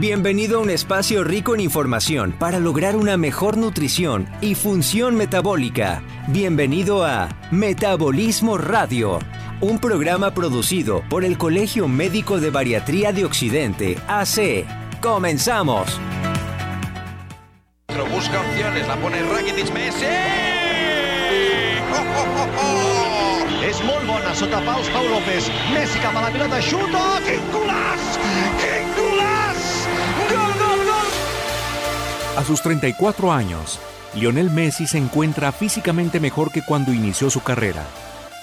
Bienvenido a un espacio rico en información para lograr una mejor nutrición y función metabólica. Bienvenido a Metabolismo Radio, un programa producido por el Colegio Médico de Bariatría de Occidente, AC. ¡Comenzamos! Busca opciones, la pone Rakitic, Messi. És molt bona sota paus, Pau López. Messi cap a la pilota, xuta, quin golaç! ¡Qué golaç! ¡Gol, gol, gol! A sus 34 años, Lionel Messi se encuentra físicamente mejor que cuando inició su carrera.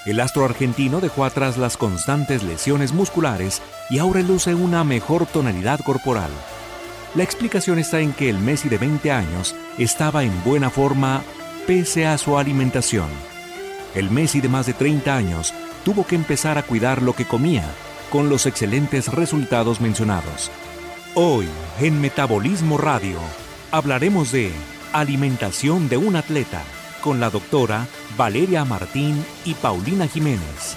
El astro argentino dejó atrás las constantes lesiones musculares y ahora luce una mejor tonalidad corporal. La explicación está en que el Messi de 20 años estaba en buena forma pese a su alimentación. El Messi de más de 30 años tuvo que empezar a cuidar lo que comía, con los excelentes resultados mencionados. Hoy, en Metabolismo Radio, hablaremos de alimentación de un atleta, con la doctora Valeria Martín y Paulina Jiménez.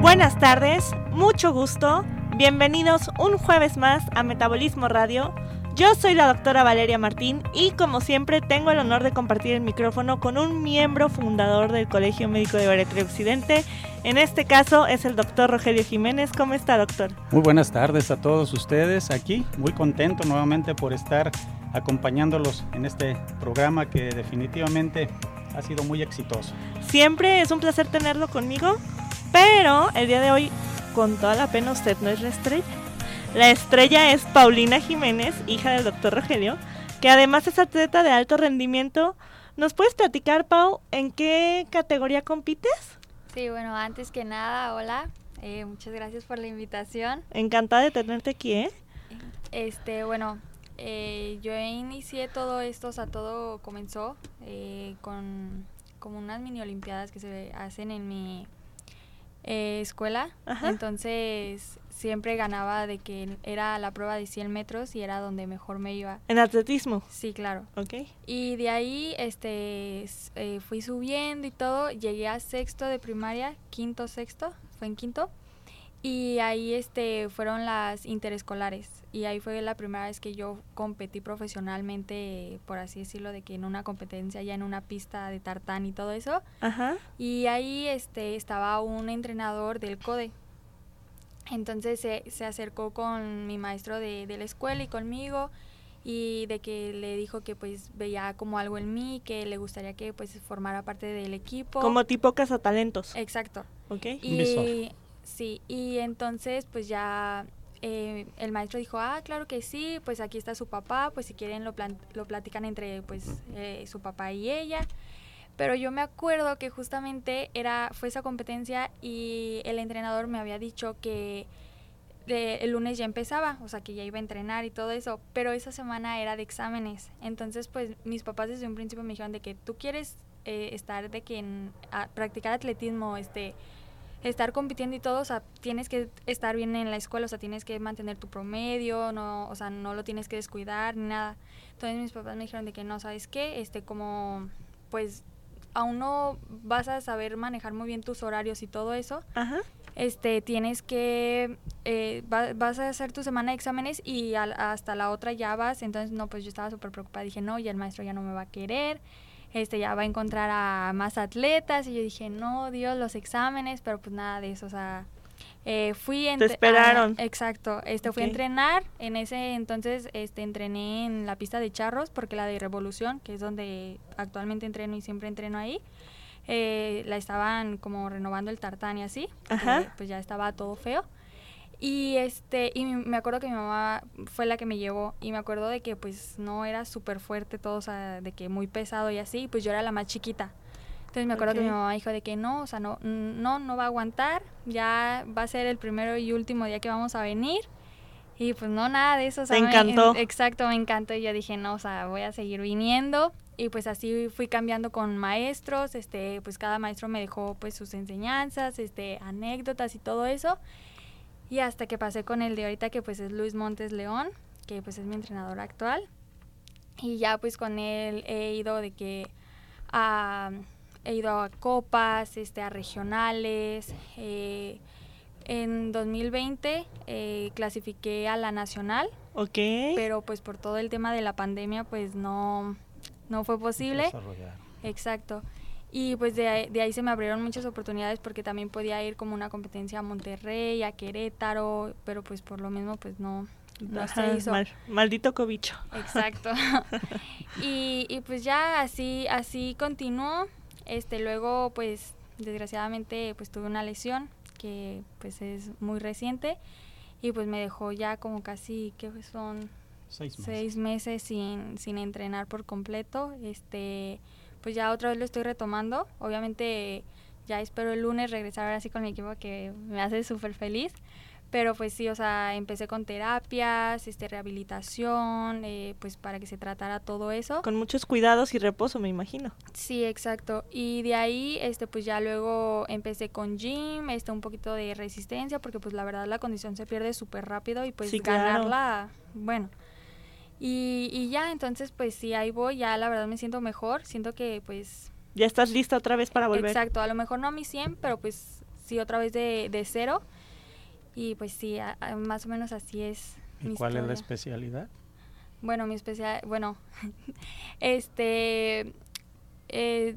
Buenas tardes, mucho gusto, bienvenidos un jueves más a Metabolismo Radio. Yo soy la doctora Valeria Martín y como siempre tengo el honor de compartir el micrófono con un miembro fundador del Colegio Médico de Bariatría Occidente. En este caso es el doctor Rogelio Jiménez. ¿Cómo está, doctor? Muy buenas tardes a todos ustedes aquí, muy contento nuevamente por estar acompañándolos en este programa que definitivamente ha sido muy exitoso. Siempre es un placer tenerlo conmigo. Pero el día de hoy, con toda la pena, usted no es la estrella. La estrella es Paulina Jiménez, hija del doctor Rogelio, que además es atleta de alto rendimiento. ¿Nos puedes platicar, Pau, en qué categoría compites? Sí, bueno, antes que nada, hola. Muchas gracias por la invitación. Encantada de tenerte aquí, ¿eh? Yo inicié todo esto, o sea, todo comenzó con como unas mini olimpiadas que se hacen en mi escuela. Ajá. Entonces siempre ganaba de que era la prueba de 100 metros y era donde mejor me iba. ¿En atletismo? Sí, claro. Okay. Y de ahí fui subiendo y todo, llegué a sexto de primaria, fue en quinto, y ahí fueron las interescolares y ahí fue la primera vez que yo competí profesionalmente, por así decirlo, de que en una competencia ya en una pista de tartán y todo eso. Ajá. Y ahí estaba un entrenador del CODE, entonces se acercó con mi maestro de la escuela y conmigo y de que le dijo que pues veía como algo en mí, que le gustaría que pues formara parte del equipo. Como tipo cazatalentos. Exacto. Okay. Y sí, y entonces pues ya el maestro dijo, claro que sí, pues aquí está su papá, pues si quieren lo platican entre pues su papá y ella. Pero yo me acuerdo que justamente fue esa competencia y el entrenador me había dicho que el lunes ya empezaba, o sea que ya iba a entrenar y todo eso, pero esa semana era de exámenes. Entonces pues mis papás desde un principio me dijeron de que tú quieres estar de quien practicar atletismo, estar compitiendo y todo, o sea, tienes que estar bien en la escuela, o sea, tienes que mantener tu promedio, no, o sea, no lo tienes que descuidar ni nada. Entonces mis papás me dijeron de que no, ¿sabes qué? Como, pues, aún no vas a saber manejar muy bien tus horarios y todo eso. Ajá. Tienes que, vas a hacer tu semana de exámenes y hasta la otra ya vas. Entonces, no, pues yo estaba súper preocupada, dije, no, ya el maestro ya no me va a querer. Ya va a encontrar a más atletas, y yo dije, no, Dios, los exámenes, pero pues nada de eso, o sea, te esperaron. Exacto, fui a entrenar, en ese entonces entrené en la pista de charros, porque la de Revolución, que es donde actualmente entreno y siempre entreno ahí, la estaban como renovando el tartán y así. Ajá. Pues ya estaba todo feo. Y me acuerdo que mi mamá fue la que me llevó y me acuerdo de que pues no era súper fuerte todo, o sea, de que muy pesado y así, pues yo era la más chiquita. Entonces me acuerdo que mi mamá dijo de que no, o sea, no va a aguantar, ya va a ser el primero y último día que vamos a venir. Y pues no, nada de eso. O sea, me encantó. Exacto, me encantó y yo dije, no, o sea, voy a seguir viniendo. Y pues así fui cambiando con maestros, pues cada maestro me dejó pues sus enseñanzas, anécdotas y todo eso. Y hasta que pasé con el de ahorita, que pues es Luis Montes León, que pues es mi entrenador actual. Y ya pues con él he ido de que a he ido a copas, a regionales. En 2020 clasifiqué a la nacional. Okay. Pero pues por todo el tema de la pandemia pues no fue posible. Desarrollar. Exacto. Y pues de ahí se me abrieron muchas oportunidades porque también podía ir como una competencia a Monterrey, a Querétaro, pero pues por lo mismo pues no se hizo. Maldito cobicho. Exacto. y pues ya así continuó. Luego pues desgraciadamente pues tuve una lesión que pues es muy reciente y pues me dejó ya como casi que son 6 meses sin entrenar por completo. Pues ya otra vez lo estoy retomando, obviamente ya espero el lunes regresar ahora sí con mi equipo que me hace súper feliz, pero pues sí, empecé con terapias, rehabilitación, pues para que se tratara todo eso. Con muchos cuidados y reposo, me imagino. Sí, exacto, y de ahí, pues ya luego empecé con gym, un poquito de resistencia, porque pues la verdad la condición se pierde súper rápido y pues sí, ganarla, claro. Bueno... Y ya, entonces, pues sí, ahí voy, ya la verdad me siento mejor, siento que pues... Ya estás lista otra vez para volver. Exacto, a lo mejor no a mi 100, pero pues sí otra vez de cero, y pues sí, más o menos así es. ¿Y cuál historia. Es la especialidad? Bueno,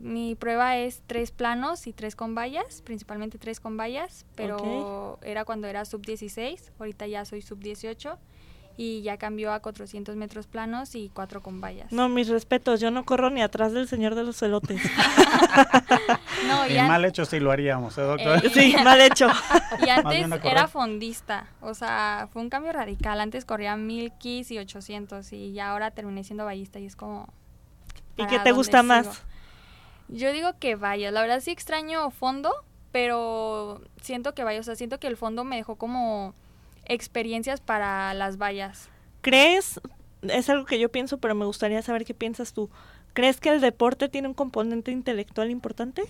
mi prueba es 3 planos y 3 con vallas, principalmente 3 con vallas, pero okay. Era cuando era sub-16, ahorita ya soy sub-18. Y ya cambió a 400 metros planos y 4 con vallas. No, mis respetos, yo no corro ni atrás del señor de los elotes. No, y mal hecho sí lo haríamos, doctor? Sí, mal hecho. Y antes era fondista, fue un cambio radical. Antes corría 1000 km y 800 y ya ahora terminé siendo vallista y es como... ¿Y qué te gusta más? Yo digo que vallas, la verdad sí extraño fondo, pero siento que vallas, siento que el fondo me dejó como... experiencias para las vallas. ¿Crees? Es algo que yo pienso, pero me gustaría saber qué piensas tú. ¿Crees que el deporte tiene un componente intelectual importante?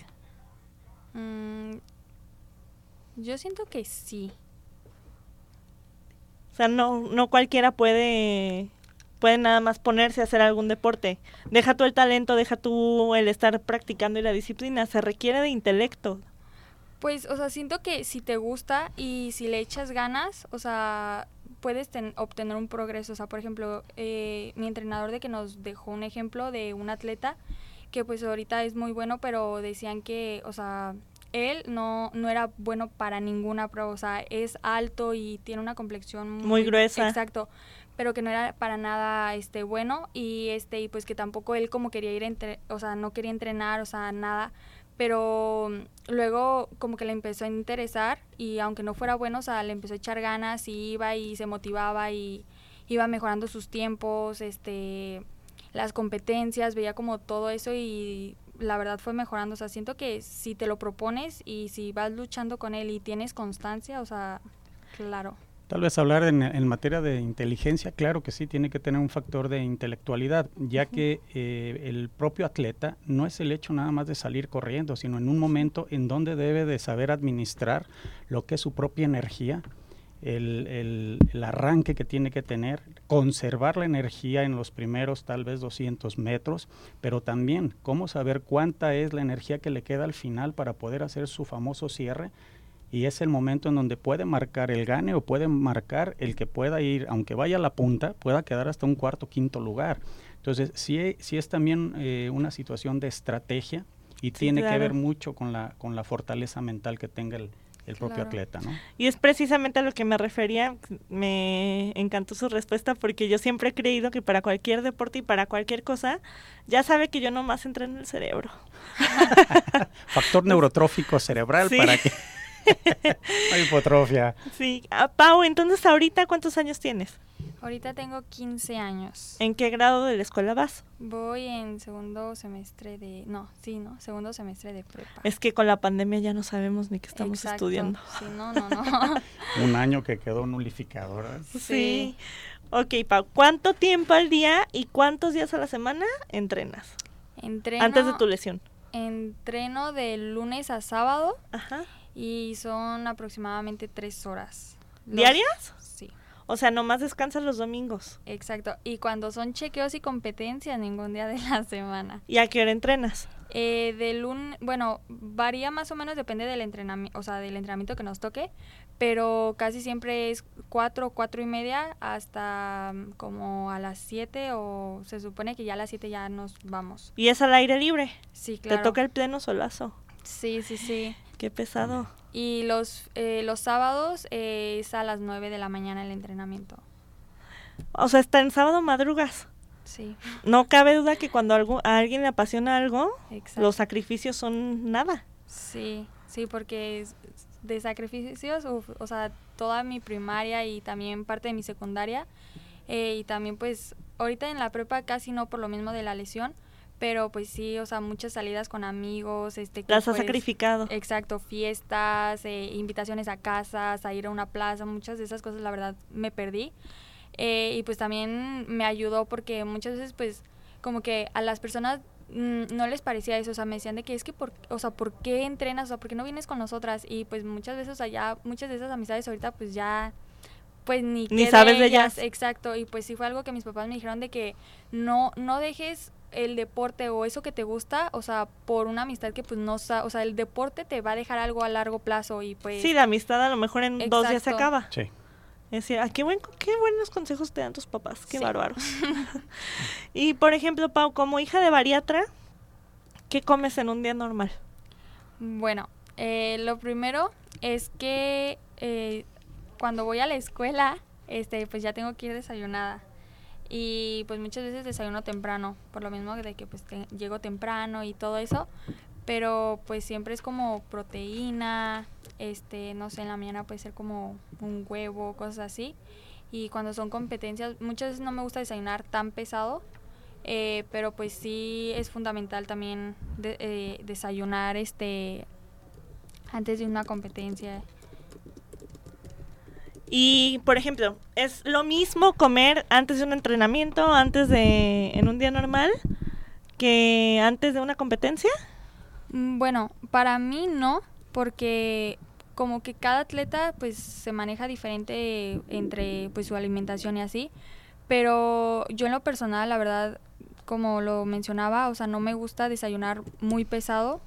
Yo siento que sí. O sea, no cualquiera puede nada más ponerse a hacer algún deporte. Deja tú el talento, deja tú el estar practicando y la disciplina. Se requiere de intelecto. Pues, siento que si te gusta y si le echas ganas, puedes obtener un progreso. Por ejemplo, mi entrenador de que nos dejó un ejemplo de un atleta que pues ahorita es muy bueno, pero decían que, él no era bueno para ninguna prueba. Es alto y tiene una complexión muy gruesa. Exacto. Pero que no era para nada bueno y pues que tampoco él como quería ir no quería entrenar, nada. Pero luego como que le empezó a interesar y aunque no fuera bueno, le empezó a echar ganas y iba y se motivaba y iba mejorando sus tiempos, las competencias, veía como todo eso y la verdad fue mejorando. Siento que si te lo propones y si vas luchando con él y tienes constancia, claro. Tal vez hablar en materia de inteligencia, claro que sí, tiene que tener un factor de intelectualidad, ya que el propio atleta no es el hecho nada más de salir corriendo, sino en un momento en donde debe de saber administrar lo que es su propia energía, el arranque que tiene que tener, conservar la energía en los primeros tal vez 200 metros, pero también cómo saber cuánta es la energía que le queda al final para poder hacer su famoso cierre. Y es el momento en donde puede marcar el gane o puede marcar el que pueda ir, aunque vaya a la punta, pueda quedar hasta un 4º, 5º lugar. Entonces, sí es también una situación de estrategia y sí, tiene claro. Que ver mucho con la fortaleza mental que tenga el claro. Propio atleta, ¿no? Y es precisamente a lo que me refería, me encantó su respuesta porque yo siempre he creído que para cualquier deporte y para cualquier cosa, ya sabe que yo nomás entreno el cerebro. Factor neurotrófico cerebral sí. Para que... hipotrofia. Sí, Pau, entonces ahorita ¿cuántos años tienes? Ahorita tengo 15 años. ¿En qué grado de la escuela vas? Voy en segundo semestre de prepa. Es que con la pandemia ya no sabemos ni qué estamos Exacto. estudiando. Sí, no. Un año que quedó nulificado, ¿verdad? Sí. Ok, Pau, ¿cuánto tiempo al día y cuántos días a la semana entrenas? Antes de tu lesión. Entreno de lunes a sábado. Ajá. Y son aproximadamente 3 horas. ¿Diarias? Sí. O sea, nomás descansas los domingos. Exacto. Y cuando son chequeos y competencias, ningún día de la semana. ¿Y a qué hora entrenas? Varía más o menos, depende del entrenamiento, o sea, del entrenamiento que nos toque, pero casi siempre es 4, 4:30 hasta como a las 7, o se supone que ya a las 7 ya nos vamos. ¿Y es al aire libre? Sí, claro. ¿Te toca el pleno solazo? Sí, sí, sí. Qué pesado. Y los sábados es a las 9 de la mañana el entrenamiento. O sea, hasta en sábado madrugas. Sí. No cabe duda que cuando a alguien le apasiona algo, exacto, los sacrificios son nada. Sí, sí, porque de sacrificios, o sea, toda mi primaria y también parte de mi secundaria, y también pues ahorita en la prepa casi no por lo mismo de la lesión, pero pues sí, o sea, muchas salidas con amigos. Las has sacrificado. Exacto, fiestas, invitaciones a casas, a ir a una plaza, muchas de esas cosas la verdad me perdí. Y pues también me ayudó porque muchas veces pues como que a las personas no les parecía eso, o sea, me decían de que es que, o sea, ¿por qué entrenas? O sea, ¿por qué no vienes con nosotras? Y pues muchas veces, o sea, ya muchas de esas amistades ahorita pues ya, pues ni sabes de ellas. Exacto, y pues sí fue algo que mis papás me dijeron de que no dejes el deporte o eso que te gusta, o sea, por una amistad que pues no, o sea, el deporte te va a dejar algo a largo plazo y pues... Sí, la amistad a lo mejor en 2 días se acaba. Sí. Es decir, qué buenos consejos te dan tus papás, qué sí, bárbaros. Y, por ejemplo, Pau, como hija de bariatra, ¿qué comes en un día normal? Bueno, lo primero es que cuando voy a la escuela, pues ya tengo que ir desayunada. Y, pues, muchas veces desayuno temprano, por lo mismo de que pues llego temprano y todo eso. Pero, pues, siempre es como proteína... no sé, en la mañana puede ser como un huevo, cosas así. Y cuando son competencias, muchas veces no me gusta desayunar tan pesado, pero pues sí es fundamental también desayunar antes de una competencia. Y, por ejemplo, ¿es lo mismo comer antes de un entrenamiento, en un día normal, que antes de una competencia? Bueno, para mí no, porque... como que cada atleta pues se maneja diferente entre pues su alimentación y así, pero yo en lo personal la verdad, como lo mencionaba, o sea, no me gusta desayunar muy pesado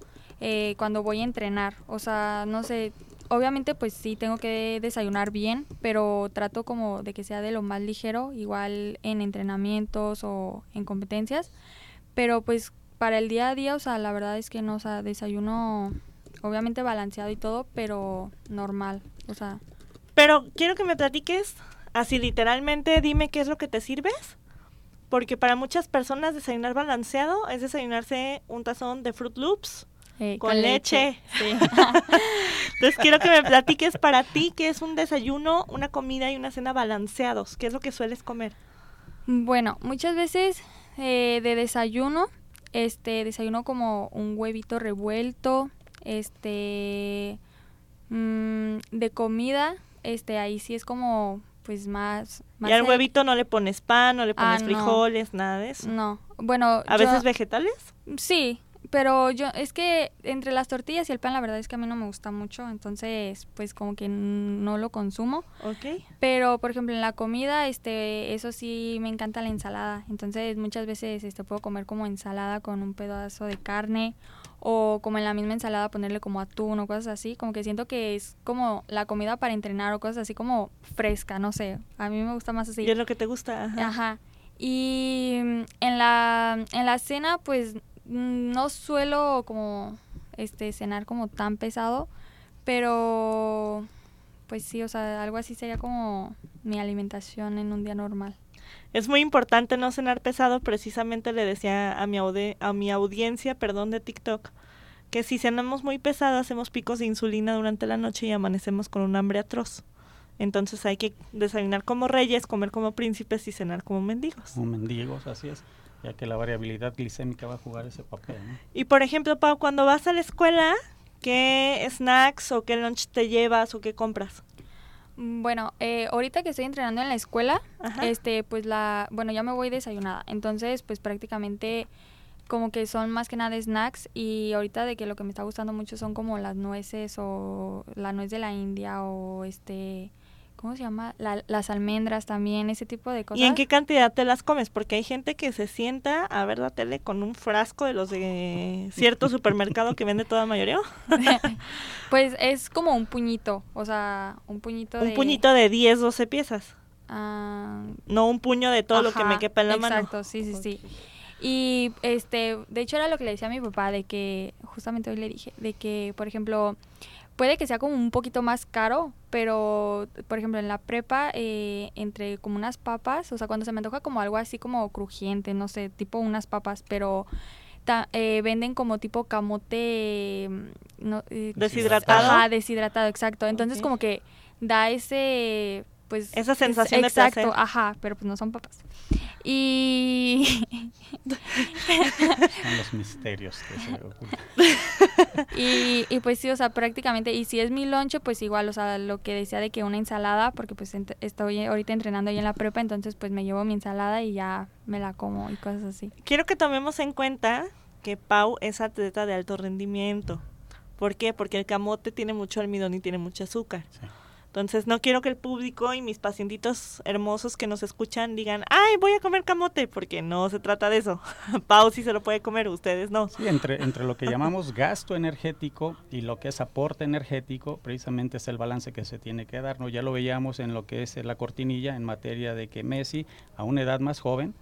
cuando voy a entrenar, o sea, no sé, obviamente pues sí tengo que desayunar bien, pero trato como de que sea de lo más ligero, igual en entrenamientos o en competencias, pero pues para el día a día, o sea, la verdad es que no, o sea, desayuno... obviamente balanceado y todo, pero normal, o sea. Pero quiero que me platiques, así literalmente, dime qué es lo que te sirves, porque para muchas personas desayunar balanceado es desayunarse un tazón de Fruit Loops con leche. Sí. Entonces quiero que me platiques para ti qué es un desayuno, una comida y una cena balanceados, qué es lo que sueles comer. Bueno, muchas veces de desayuno, desayuno como un huevito revuelto. De comida, ahí sí es como, pues, más... ¿Y al huevito no le pones pan, no le pones frijoles, no, nada de eso? No, bueno... ¿A veces vegetales? Sí, pero yo, es que entre las tortillas y el pan, la verdad es que a mí no me gusta mucho, entonces, pues, como que no lo consumo. Okay. Pero, por ejemplo, en la comida, eso sí me encanta la ensalada, entonces, muchas veces, puedo comer como ensalada con un pedazo de carne... o como en la misma ensalada ponerle como atún o cosas así, como que siento que es como la comida para entrenar o cosas así como fresca, no sé, a mí me gusta más así. ¿Y es lo que te gusta? Ajá. Ajá. Y en la cena, pues, no suelo como, cenar como tan pesado, pero, pues sí, o sea, algo así sería como mi alimentación en un día normal. Es muy importante no cenar pesado, precisamente le decía a mi audiencia, de TikTok, que si cenamos muy pesado hacemos picos de insulina durante la noche y amanecemos con un hambre atroz. Entonces hay que desayunar como reyes, comer como príncipes y cenar como mendigos. Como mendigos, así es, ya que la variabilidad glicémica va a jugar ese papel, ¿no? Y por ejemplo, Pau, cuando vas a la escuela, ¿qué snacks o qué lunch te llevas o qué compras? Bueno, ahorita que estoy entrenando en la escuela, ajá, pues ya me voy desayunada, entonces pues prácticamente como que son más que nada snacks, y ahorita de que lo que me está gustando mucho son como las nueces o la nuez de la India o ¿cómo se llama? Las almendras también, ese tipo de cosas. ¿Y en qué cantidad te las comes? Porque hay gente que se sienta a ver la tele con un frasco de los de cierto supermercado que vende toda mayoría. Pues es como un puñito, o sea, un puñito de... Un puñito de 10, 12 piezas. No un puño de todo, ajá, lo que me quepa en la mano. Exacto, sí, sí, sí. Y de hecho era lo que le decía a mi papá, de que, justamente hoy le dije, de que, por ejemplo... Puede que sea como un poquito más caro, pero, por ejemplo, en la prepa, entre como unas papas, o sea, cuando se me antoja como algo así como crujiente, no sé, tipo unas papas, pero venden como tipo camote... deshidratado. Ajá, deshidratado, exacto. Entonces, okay, como que da ese... pues esa sensación es, de placer. Exacto, ajá, pero pues no son papas. Y son los misterios que se ocultan. Y pues sí, o sea, prácticamente, y si es mi lonche, pues igual, o sea, lo que decía de que una ensalada, porque pues estoy ahorita entrenando ahí en la prepa, entonces pues me llevo mi ensalada y ya me la como y cosas así. Quiero que tomemos en cuenta que Pau es atleta de alto rendimiento. ¿Por qué? Porque el camote tiene mucho almidón y tiene mucho azúcar. Sí. Entonces, no quiero que el público y mis pacientitos hermosos que nos escuchan digan, ¡ay, voy a comer camote! Porque no se trata de eso. Pau sí se lo puede comer, ustedes no. Sí, entre lo que llamamos gasto energético y lo que es aporte energético, precisamente es el balance que se tiene que dar, ¿no? Ya lo veíamos en lo que es la cortinilla, en materia de que Messi, a una edad más joven,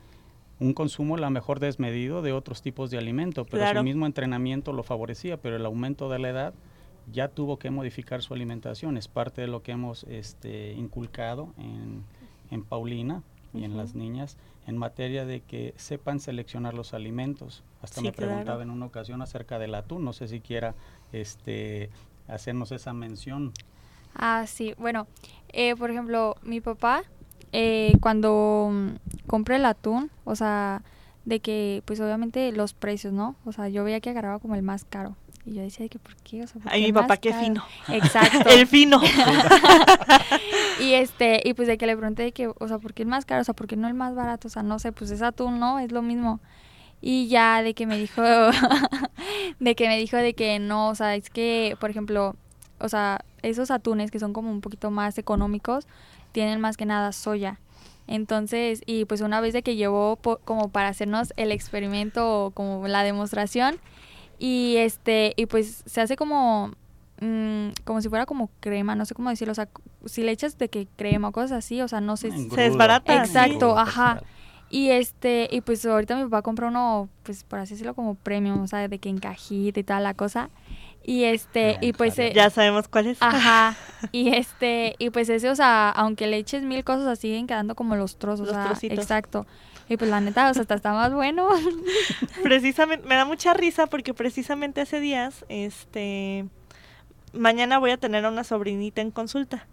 un consumo a lo mejor desmedido de otros tipos de alimento, pero claro, su mismo entrenamiento lo favorecía, pero el aumento de la edad ya tuvo que modificar su alimentación. Es parte de lo que hemos inculcado en Paulina y en las niñas en materia de que sepan seleccionar los alimentos. Hasta sí, me preguntaba, claro, en una ocasión acerca del atún, no sé si quiera hacernos esa mención. Ah, sí, bueno, por ejemplo, mi papá cuando compra el atún, o sea, de que pues obviamente los precios, ¿no? O sea, yo veía que agarraba como el más caro. Y yo decía, que ¿por qué? O sea, ay, mi papá, qué fino. Exacto. El fino. Y pues de que le pregunté, de que, o sea, ¿por qué el más caro? O sea, ¿por qué no el más barato? O sea, no sé, pues es atún, ¿no? Es lo mismo. Y ya de que me dijo, de que no, o sea, es que, por ejemplo, o sea, esos atunes que son como un poquito más económicos, tienen más que nada soya. Entonces, y pues una vez de que llevó como para hacernos el experimento, como la demostración, y y pues se hace como si fuera como crema, no sé cómo decirlo, o sea, si le echas de que crema o cosas así, o sea, no sé, se desbarata. Exacto, sí, ajá. Y y pues ahorita mi papá compró uno, pues por así decirlo, como premium, o sea, de que en cajita y toda la cosa. Y bien, y pues ya sabemos cuál es. Ajá. Y y pues ese, o sea, aunque le eches mil cosas, así siguen quedando como los trozos, los trocitos. Exacto. Y pues la neta, o sea, está más bueno. Precisamente, me da mucha risa porque precisamente hace días, mañana voy a tener a una sobrinita en consulta.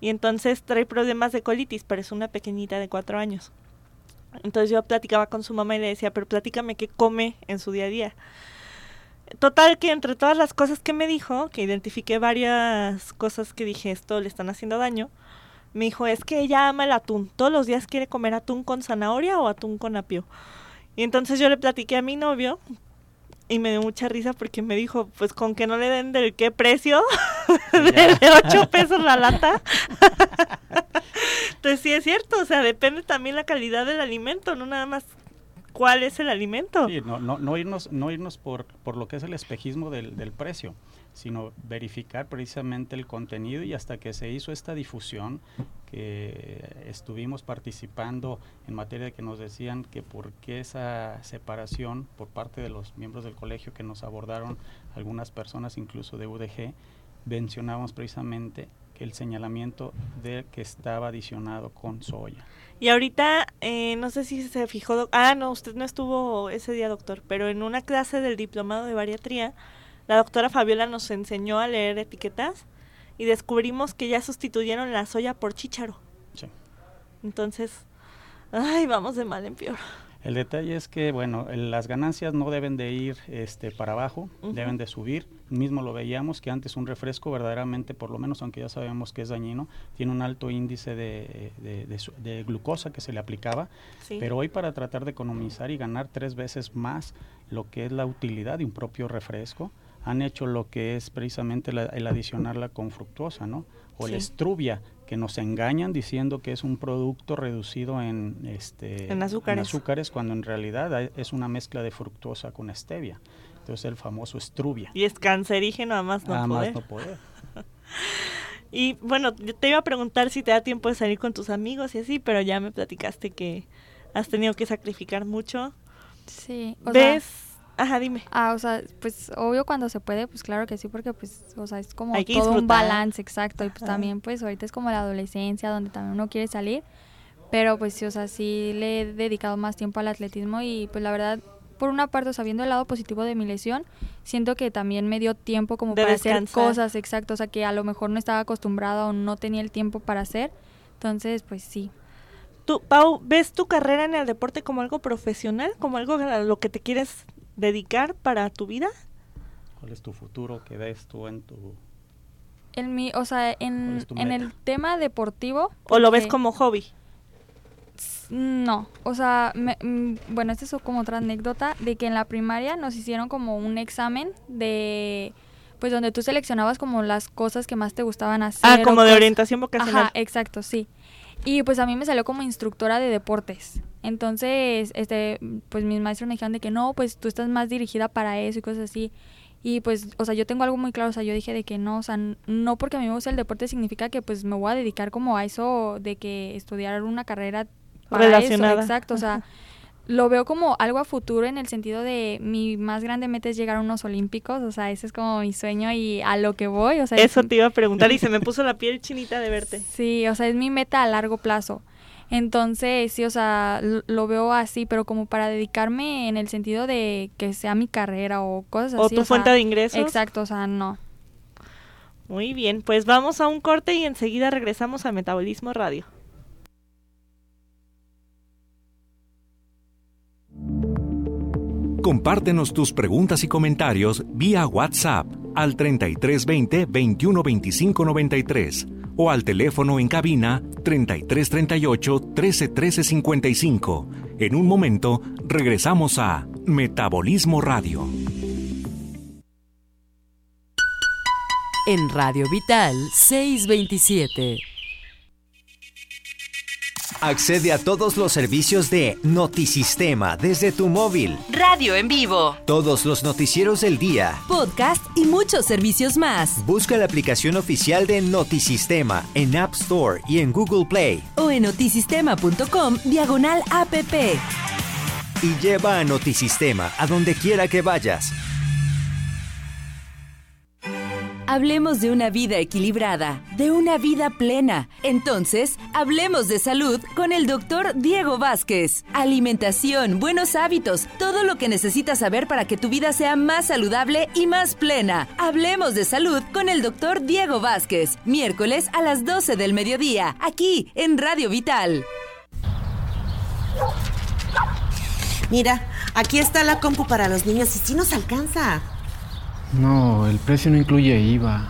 Y entonces trae problemas de colitis, pero es una pequeñita de 4 años. Entonces yo platicaba con su mamá y le decía, pero platícame qué come en su día a día. Total, que entre todas las cosas que me dijo, que identifiqué varias cosas que dije, esto le están haciendo daño, me dijo, es que ella ama el atún, todos los días quiere comer atún con zanahoria o atún con apio. Y entonces yo le platiqué a mi novio y me dio mucha risa porque me dijo, pues con que no le den del qué precio, de 8 pesos la lata. Entonces sí es cierto, o sea, depende también la calidad del alimento, no nada más cuál es el alimento. Sí, no irnos por lo que es el espejismo del precio, sino verificar precisamente el contenido. Y hasta que se hizo esta difusión, que estuvimos participando en materia de que nos decían que por qué esa separación por parte de los miembros del colegio, que nos abordaron algunas personas incluso de UDG, mencionábamos precisamente que el señalamiento de que estaba adicionado con soya. Y ahorita, no sé si se fijó, no, usted no estuvo ese día, doctor, pero en una clase del diplomado de bariatría, la doctora Fabiola nos enseñó a leer etiquetas y descubrimos que ya sustituyeron la soya por chícharo. Sí. Entonces, ay, vamos de mal en peor. El detalle es que, bueno, las ganancias no deben de ir para abajo, deben de subir. Mismo lo veíamos que antes un refresco verdaderamente, por lo menos, aunque ya sabemos que es dañino, tiene un alto índice de glucosa que se le aplicaba, sí, pero hoy para tratar de economizar y ganar 3 veces más lo que es la utilidad de un propio refresco, han hecho lo que es precisamente el adicionarla con fructosa, ¿no? O sí, la estruvia, que nos engañan diciendo que es un producto reducido en azúcares, cuando en realidad es una mezcla de fructosa con stevia. Entonces el famoso Struvia. Y es cancerígeno a más no poder. Y bueno, yo te iba a preguntar si te da tiempo de salir con tus amigos y así, pero ya me platicaste que has tenido que sacrificar mucho. Sí. Ajá, dime. O sea, pues obvio cuando se puede, pues claro que sí, porque pues, o sea, es como todo disfrutar. Un balance, exacto. Y pues también, pues ahorita es como la adolescencia, donde también uno quiere salir, pero pues sí, o sea, sí le he dedicado más tiempo al atletismo y pues la verdad, por una parte, o sea, viendo el lado positivo de mi lesión, siento que también me dio tiempo como para hacer cosas, exacto, o sea, que a lo mejor no estaba acostumbrada o no tenía el tiempo para hacer, entonces pues sí. Tú, Pau, ¿ves tu carrera en el deporte como algo profesional, como algo a lo que te quieres dedicar para tu vida? ¿Cuál es tu futuro? ¿Qué ves tú en tu...? En el tema deportivo... ¿O lo ves como hobby? No, o sea, bueno, esta es como otra anécdota de que en la primaria nos hicieron como un examen de... Pues donde tú seleccionabas como las cosas que más te gustaban hacer. Como de orientación vocacional. Ajá, exacto, sí. Y pues a mí me salió como instructora de deportes. Entonces, pues mis maestros me dijeron de que no, pues tú estás más dirigida para eso y cosas así. Y pues, o sea, yo tengo algo muy claro, o sea, yo dije de que no, o sea, no porque a mí me gusta el deporte significa que pues me voy a dedicar como a eso de que estudiar una carrera para relacionada. Eso, exacto, o sea, lo veo como algo a futuro en el sentido de mi más grande meta es llegar a unos olímpicos, o sea, ese es como mi sueño y a lo que voy, o sea. Eso te iba a preguntar y se me puso la piel chinita de verte. Sí, o sea, es mi meta a largo plazo. Entonces, sí, o sea, lo veo así, pero como para dedicarme en el sentido de que sea mi carrera o cosas así. O tu fuente de ingresos. Exacto, o sea, no. Muy bien, pues vamos a un corte y enseguida regresamos a Metabolismo Radio. Compártenos tus preguntas y comentarios vía WhatsApp al 3320-212593 o al teléfono en cabina 3338-131355. En un momento regresamos a Metabolismo Radio. En Radio Vital 627. Accede a todos los servicios de Notisistema desde tu móvil. Radio en vivo. Todos los noticieros del día. Podcast y muchos servicios más. Busca la aplicación oficial de Notisistema en App Store y en Google Play. O en notisistema.com/app. Y lleva a Notisistema a donde quiera que vayas. Hablemos de una vida equilibrada, de una vida plena. Entonces, hablemos de salud con el doctor Diego Vázquez. Alimentación, buenos hábitos, todo lo que necesitas saber para que tu vida sea más saludable y más plena. Hablemos de salud con el doctor Diego Vázquez, miércoles a las 12 del mediodía, aquí en Radio Vital. Mira, aquí está la compu para los niños y sí nos alcanza. No, el precio no incluye IVA.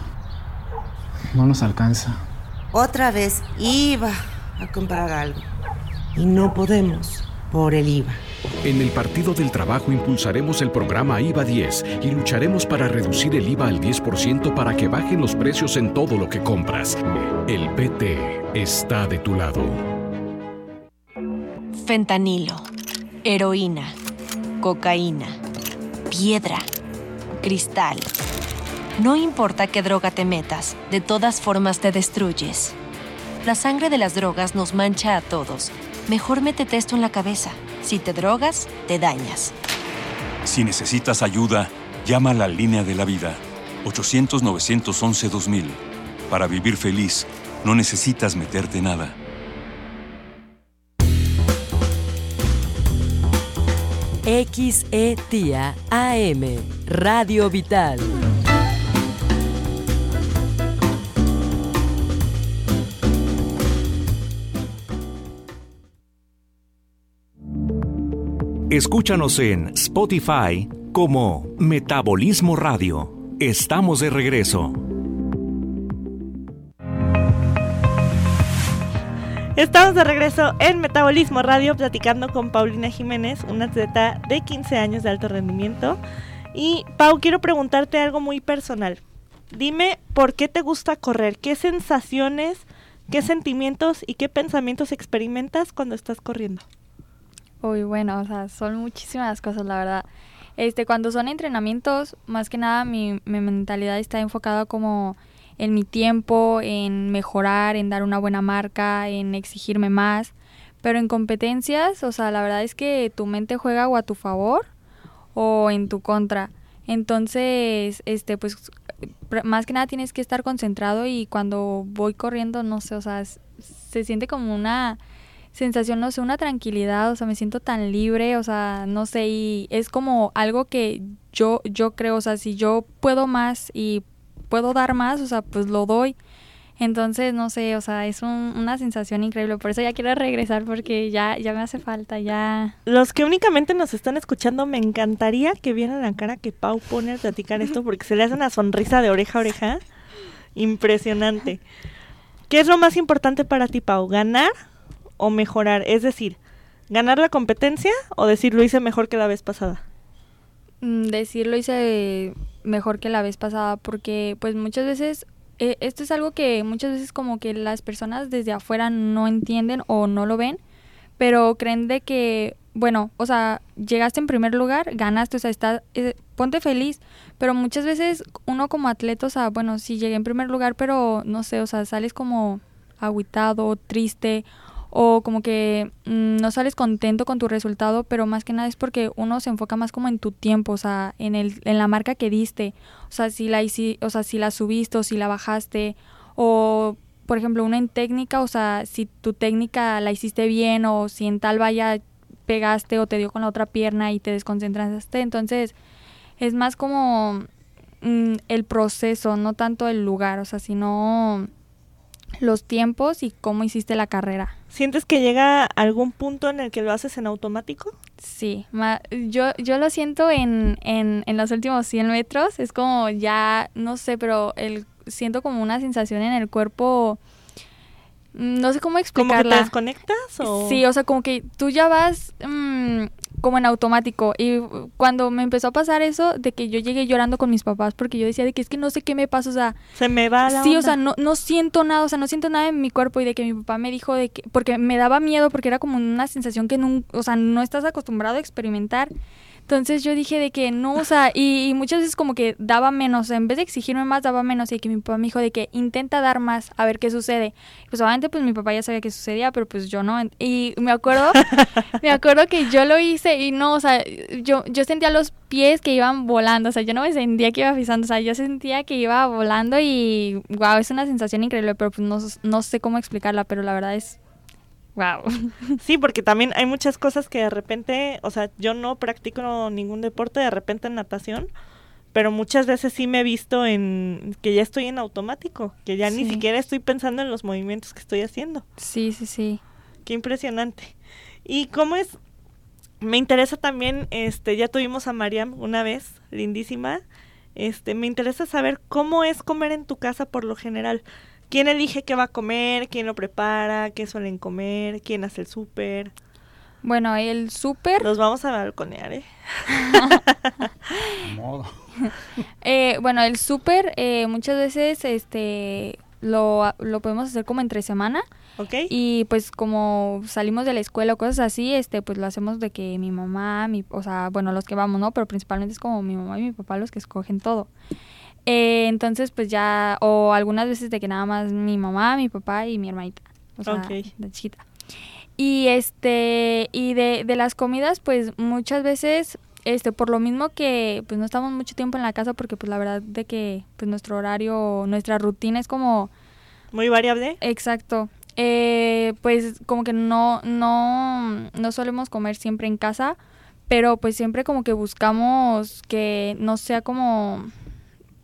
No nos alcanza. Otra vez IVA a comprar algo. Y no podemos por el IVA. En el Partido del Trabajo impulsaremos el programa IVA 10 y lucharemos para reducir el IVA al 10% para que bajen los precios en todo lo que compras. El PT está de tu lado. Fentanilo, heroína, cocaína, piedra, cristal. No importa qué droga te metas, de todas formas te destruyes. La sangre de las drogas nos mancha a todos. Mejor métete esto en la cabeza. Si te drogas, te dañas. Si necesitas ayuda, llama a la línea de la vida. 800-911-2000. Para vivir feliz, no necesitas meterte nada. XETIA AM, Radio Vital. Escúchanos en Spotify como Metabolismo Radio. Estamos de regreso. Estamos de regreso en Metabolismo Radio platicando con Paulina Jiménez, una atleta de 15 años de alto rendimiento. Y Pau, quiero preguntarte algo muy personal. Dime por qué te gusta correr, qué sensaciones ¿Qué sentimientos y qué pensamientos experimentas cuando estás corriendo? Uy, bueno, o sea, son muchísimas cosas, la verdad. Cuando son entrenamientos, más que nada mi mentalidad está enfocada como en mi tiempo, en mejorar, en dar una buena marca, en exigirme más. Pero en competencias, o sea, la verdad es que tu mente juega o a tu favor o en tu contra. Entonces, pues más que nada tienes que estar concentrado, y cuando voy corriendo, no sé, o sea, se siente como una sensación, no sé, una tranquilidad, o sea, me siento tan libre, o sea, no sé, y es como algo que yo creo, o sea, si yo puedo más y puedo dar más, o sea, pues lo doy. Entonces, no sé, o sea, es una sensación increíble, por eso ya quiero regresar, porque ya me hace falta, ya. Los que únicamente nos están escuchando, me encantaría que vieran la cara que Pau pone al platicar esto, porque se le hace una sonrisa de oreja a oreja impresionante. ¿Qué es lo más importante para ti, Pau? ¿Ganar o mejorar? Es decir, ¿ganar la competencia o decir lo hice mejor que la vez pasada? Decir lo hice mejor que la vez pasada, porque pues muchas veces, esto es algo que muchas veces como que las personas desde afuera no entienden o no lo ven, pero creen de que, bueno, o sea, llegaste en primer lugar, ganaste, o sea, ponte feliz, pero muchas veces uno como atleta, o sea, bueno, sí llegué en primer lugar, pero no sé, o sea, sales como agüitado, triste, o como que no sales contento con tu resultado, pero más que nada es porque uno se enfoca más como en tu tiempo, o sea, en la marca que diste, o sea, si la subiste o si la bajaste, o por ejemplo, una en técnica, o sea, si tu técnica la hiciste bien, o si en tal valla pegaste o te dio con la otra pierna y te desconcentraste. Entonces es más como el proceso, no tanto el lugar, o sea, sino los tiempos y cómo hiciste la carrera. ¿Sientes que llega algún punto en el que lo haces en automático? Sí, yo lo siento en los últimos 100 metros, es como ya, no sé, pero siento como una sensación en el cuerpo, no sé cómo explicarla. ¿Como que te desconectas? ¿O? Sí, o sea, como que tú ya vas como en automático, y cuando me empezó a pasar eso, de que yo llegué llorando con mis papás, porque yo decía de que es que no sé qué me pasa, o sea, se me va la onda. O sea, no siento nada, o sea, no siento nada en mi cuerpo, y de que mi papá me dijo de que, porque me daba miedo, porque era como una sensación que o sea, no estás acostumbrado a experimentar. Entonces yo dije de que no, o sea, y muchas veces como que daba menos, en vez de exigirme más, daba menos, y que mi papá me dijo de que intenta dar más, a ver qué sucede. Pues obviamente pues mi papá ya sabía qué sucedía, pero pues yo no, y me acuerdo que yo lo hice, y no, o sea, yo sentía los pies que iban volando, o sea, yo no me sentía que iba pisando, o sea, yo sentía que iba volando, y wow, es una sensación increíble, pero pues no sé cómo explicarla, pero la verdad es wow. Sí, porque también hay muchas cosas que de repente, o sea, yo no practico ningún deporte, de repente natación, pero muchas veces sí me he visto en que ya estoy en automático, que ya sí, ni siquiera estoy pensando en los movimientos que estoy haciendo. Sí, sí, sí. Qué impresionante. ¿Y cómo es? Me interesa también, ya tuvimos a Mariam una vez, lindísima, me interesa saber cómo es comer en tu casa por lo general. ¿Quién elige qué va a comer? ¿Quién lo prepara? ¿Qué suelen comer? ¿Quién hace el súper? Bueno, el súper... Los vamos a balconear, ¿eh? Bueno, el súper muchas veces lo podemos hacer como entre semana. Okay. Y pues como salimos de la escuela o cosas así, pues lo hacemos de que mi mamá, o sea, bueno, los que vamos, ¿no? Pero principalmente es como mi mamá y mi papá los que escogen todo. Entonces pues ya, o algunas veces de que nada más mi mamá, mi papá y mi hermanita, o sea, okay, la chiquita. Y y de las comidas, pues muchas veces, por lo mismo que pues no estamos mucho tiempo en la casa, porque pues la verdad de que pues nuestro horario, nuestra rutina es como muy variable. Exacto. Pues como que no solemos comer siempre en casa, pero pues siempre como que buscamos que no sea como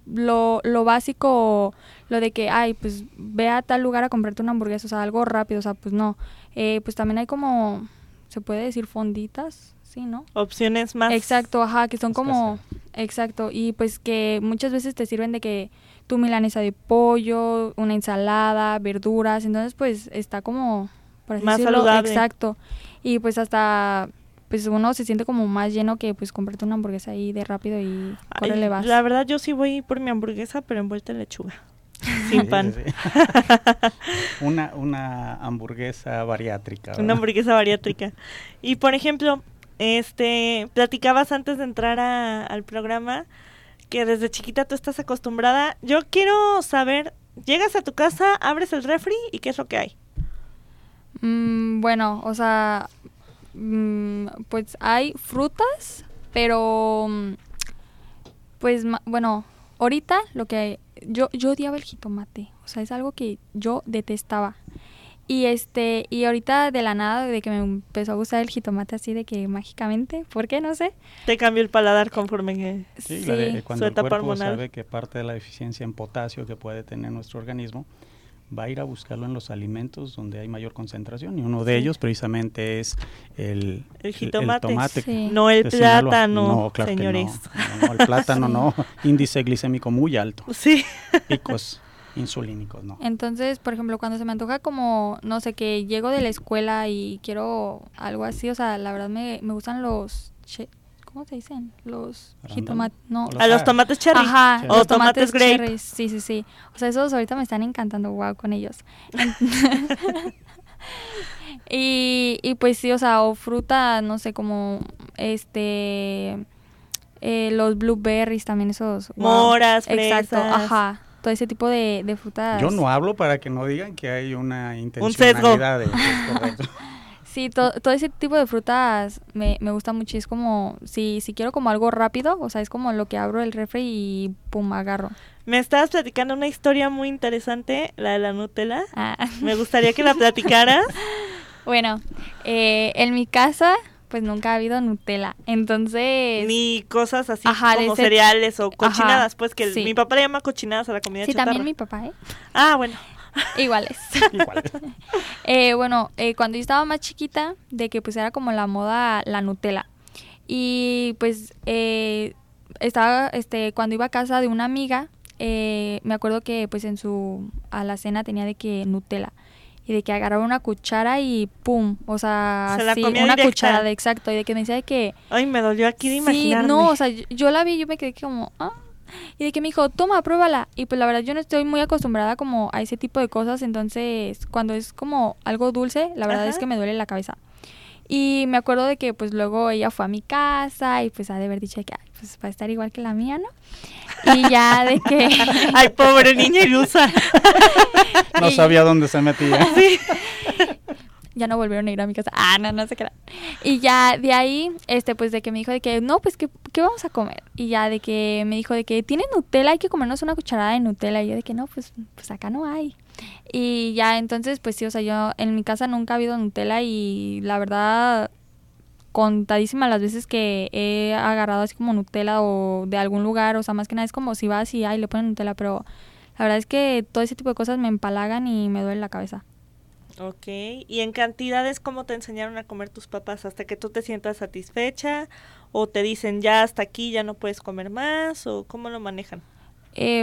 lo básico, lo de que ay, pues ve a tal lugar a comprarte una hamburguesa, o sea, algo rápido, o sea, pues no. Pues también hay como, se puede decir fonditas, sí, ¿no? Opciones más. Exacto, ajá, que son como especial. Exacto, y pues que muchas veces te sirven de que tu milanesa de pollo, una ensalada, verduras, entonces pues está como por así más decirlo, saludable. Exacto. Y pues hasta pues uno se siente como más lleno que pues comprarte una hamburguesa ahí de rápido y córrele vas. La verdad yo sí voy por mi hamburguesa, pero envuelta en lechuga. sin pan. Sí, sí. Una hamburguesa bariátrica, ¿verdad? Una hamburguesa bariátrica. Y por ejemplo, platicabas antes de entrar al programa que desde chiquita tú estás acostumbrada. Yo quiero saber, llegas a tu casa, abres el refri y ¿qué es lo que hay? Bueno, o sea, pues hay frutas, pero pues bueno, ahorita lo que hay, yo odiaba el jitomate, o sea, es algo que yo detestaba. Y ahorita de la nada, de que me empezó a gustar el jitomate así de que mágicamente, ¿por qué? No sé. Te cambió el paladar conforme que sí, cuando su etapa el cuerpo hormonal sabe que parte de la deficiencia en potasio que puede tener nuestro organismo va a ir a buscarlo en los alimentos donde hay mayor concentración, y uno de ellos precisamente es el jitomate. El tomate. Sí. No el plátano, no, claro, señores. No, el plátano sí. No, índice glicémico muy alto. Sí. Picos insulínicos, no. Entonces, por ejemplo, cuando se me antoja como, no sé, que llego de la escuela y quiero algo así, o sea, la verdad me gustan los... ¿Cómo se dicen? Los jitomates, no. A los tomates cherry. Ajá, cherry. O tomates grape. Cherry. Sí, sí, sí. O sea, esos ahorita me están encantando, wow, con ellos. y pues sí, o sea, o fruta, no sé, como los blueberries también, esos. Wow. Moras, fresas. Exacto, ajá. Todo ese tipo de frutas. Yo no hablo para que no digan que hay una intencionalidad. Un sesgo. Correcto. Sí, todo ese tipo de frutas me gusta mucho. Es como, si quiero como algo rápido, o sea, es como lo que abro el refri y pum, agarro. Me estabas platicando una historia muy interesante, la de la Nutella. Ah. Me gustaría que la platicaras. Bueno, en mi casa, pues nunca ha habido Nutella, entonces... Ni cosas así, ajá, como cereales o cochinadas, ajá, pues que sí. Mi papá le llama cochinadas a la comida chatarra. Sí, también mi papá, ¿eh? Ah, bueno. Iguales. Cuando yo estaba más chiquita, de que pues era como la moda la Nutella. Y pues estaba cuando iba a casa de una amiga, me acuerdo que pues en su alacena tenía de que Nutella. Y de que agarraba una cuchara y pum, o sea, se la sí, comía una directa. Cucharada, exacto. Y de que me decía de que... Ay, me dolió aquí de imaginarme. Sí, no, o sea, yo la vi y yo me quedé como... Ah. Y de que me dijo, toma, pruébala. Y pues la verdad yo no estoy muy acostumbrada como a ese tipo de cosas. Entonces cuando es como algo dulce, la verdad, ajá, es que me duele la cabeza. Y me acuerdo de que pues luego ella fue a mi casa y pues ha de haber dicho que pues va a estar igual que la mía, ¿no? Y ya de que... Ay, pobre niña ilusa. No sabía dónde se metía. Sí. Ya no volvieron a ir a mi casa. Ah, no se quedan. Y ya de ahí, pues de que me dijo de que, no, pues, ¿qué vamos a comer? Y ya de que me dijo de que, ¿tienes Nutella? Hay que comernos una cucharada de Nutella. Y yo de que, no, pues acá no hay. Y ya entonces, pues sí, o sea, yo en mi casa nunca ha habido Nutella y la verdad, contadísimas las veces que he agarrado así como Nutella o de algún lugar. O sea, más que nada es como si vas y, ay, le ponen Nutella. Pero la verdad es que todo ese tipo de cosas me empalagan y me duele la cabeza. Ok, y en cantidades, ¿cómo te enseñaron a comer tus papás? ¿Hasta que tú te sientas satisfecha? ¿O te dicen ya hasta aquí, ya no puedes comer más? ¿O cómo lo manejan?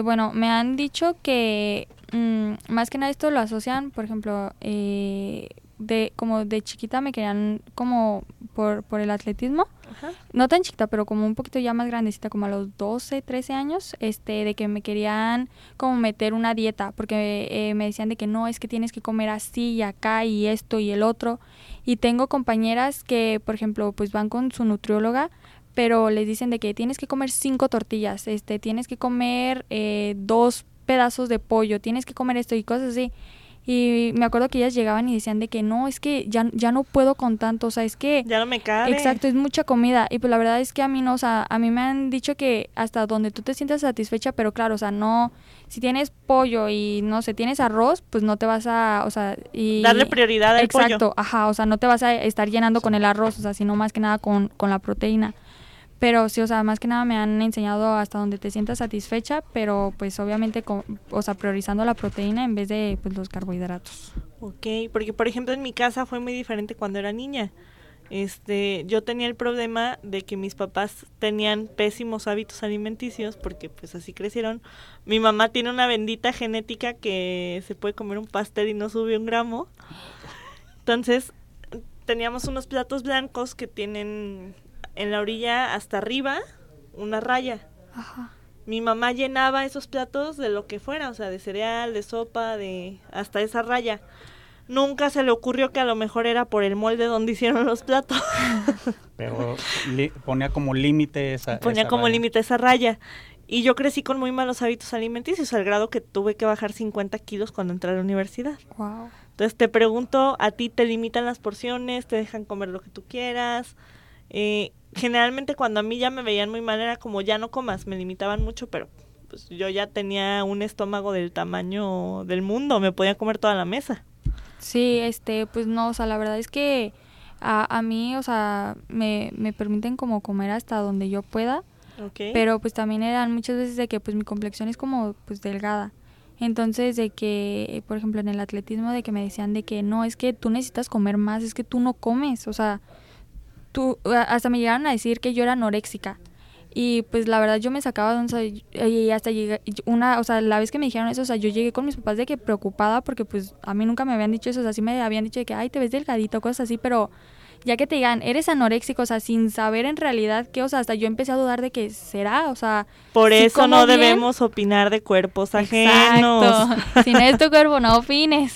Bueno, me han dicho que más que nada esto lo asocian, por ejemplo, como de chiquita me querían como por el atletismo. Ajá. No tan chiquita, pero como un poquito ya más grandecita, como a los 12, 13 años, de que me querían como meter una dieta, porque me decían de que no, es que tienes que comer así y acá y esto y el otro. Y tengo compañeras que, por ejemplo, pues van con su nutrióloga, pero les dicen de que tienes que comer 5 tortillas, tienes que comer 2 pedazos de pollo, tienes que comer esto y cosas así. Y me acuerdo que ellas llegaban y decían de que no, es que ya no puedo con tanto, o sea, es que... Ya no me cabe. Exacto, es mucha comida. Y pues la verdad es que a mí no, o sea, a mí me han dicho que hasta donde tú te sientas satisfecha, pero claro, o sea, no... Si tienes pollo y, no sé, tienes arroz, pues no te vas a, o sea... Darle prioridad al pollo. Exacto, ajá, o sea, no te vas a estar llenando con el arroz, o sea, sino más que nada con la proteína. Pero sí, o sea, más que nada me han enseñado hasta donde te sientas satisfecha, pero pues obviamente, o sea, priorizando la proteína en vez de pues, los carbohidratos. Ok, porque por ejemplo en mi casa fue muy diferente cuando era niña. Yo tenía el problema de que mis papás tenían pésimos hábitos alimenticios porque pues así crecieron. Mi mamá tiene una bendita genética que se puede comer un pastel y no sube un gramo. Entonces teníamos unos platos blancos que tienen... en la orilla hasta arriba una raya. Ajá. mi mamá llenaba esos platos de lo que fuera, o sea, de cereal, de sopa, de hasta esa raya. Nunca se le ocurrió que a lo mejor era por el molde donde hicieron los platos. Pero ponía como límite esa raya. Y yo crecí con muy malos hábitos alimenticios, al grado que tuve que bajar 50 kilos cuando entré a la universidad. Wow. Entonces te pregunto, ¿a ti te limitan las porciones? ¿Te dejan comer lo que tú quieras? Generalmente cuando a mí ya me veían muy mal era como ya no comas, me limitaban mucho, pero pues yo ya tenía un estómago del tamaño del mundo, me podía comer toda la mesa. Sí, pues no, o sea, la verdad es que a mí, o sea, me permiten como comer hasta donde yo pueda. Okay. Pero pues también eran muchas veces de que pues mi complexión es como pues delgada, entonces de que, por ejemplo, en el atletismo de que me decían de que no, es que tú necesitas comer más, es que tú no comes, o sea, tú, hasta me llegaron a decir que yo era anoréxica y pues la verdad yo me sacaba de, o sea, y hasta llegué, o sea, la vez que me dijeron eso, o sea, yo llegué con mis papás de que preocupada porque pues a mí nunca me habían dicho eso, o sea, sí me habían dicho de que ay, te ves delgadito, cosas así, pero ya que te digan, eres anoréxico, o sea, sin saber en realidad que, o sea, hasta yo empecé a dudar de que será, o sea... Por eso no debemos opinar de cuerpos ajenos. Exacto, si no es tu cuerpo, no opines.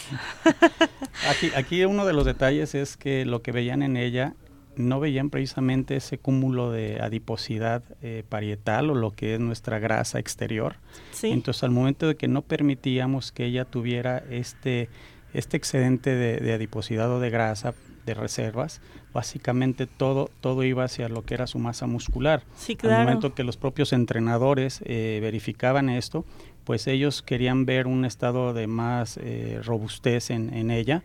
Aquí uno de los detalles es que lo que veían en ella, no veían precisamente ese cúmulo de adiposidad parietal o lo que es nuestra grasa exterior. Sí. Entonces, al momento de que no permitíamos que ella tuviera este excedente de adiposidad o de grasa, de reservas, básicamente todo iba hacia lo que era su masa muscular. Sí, claro. Al momento que los propios entrenadores verificaban esto, pues ellos querían ver un estado de más robustez en ella,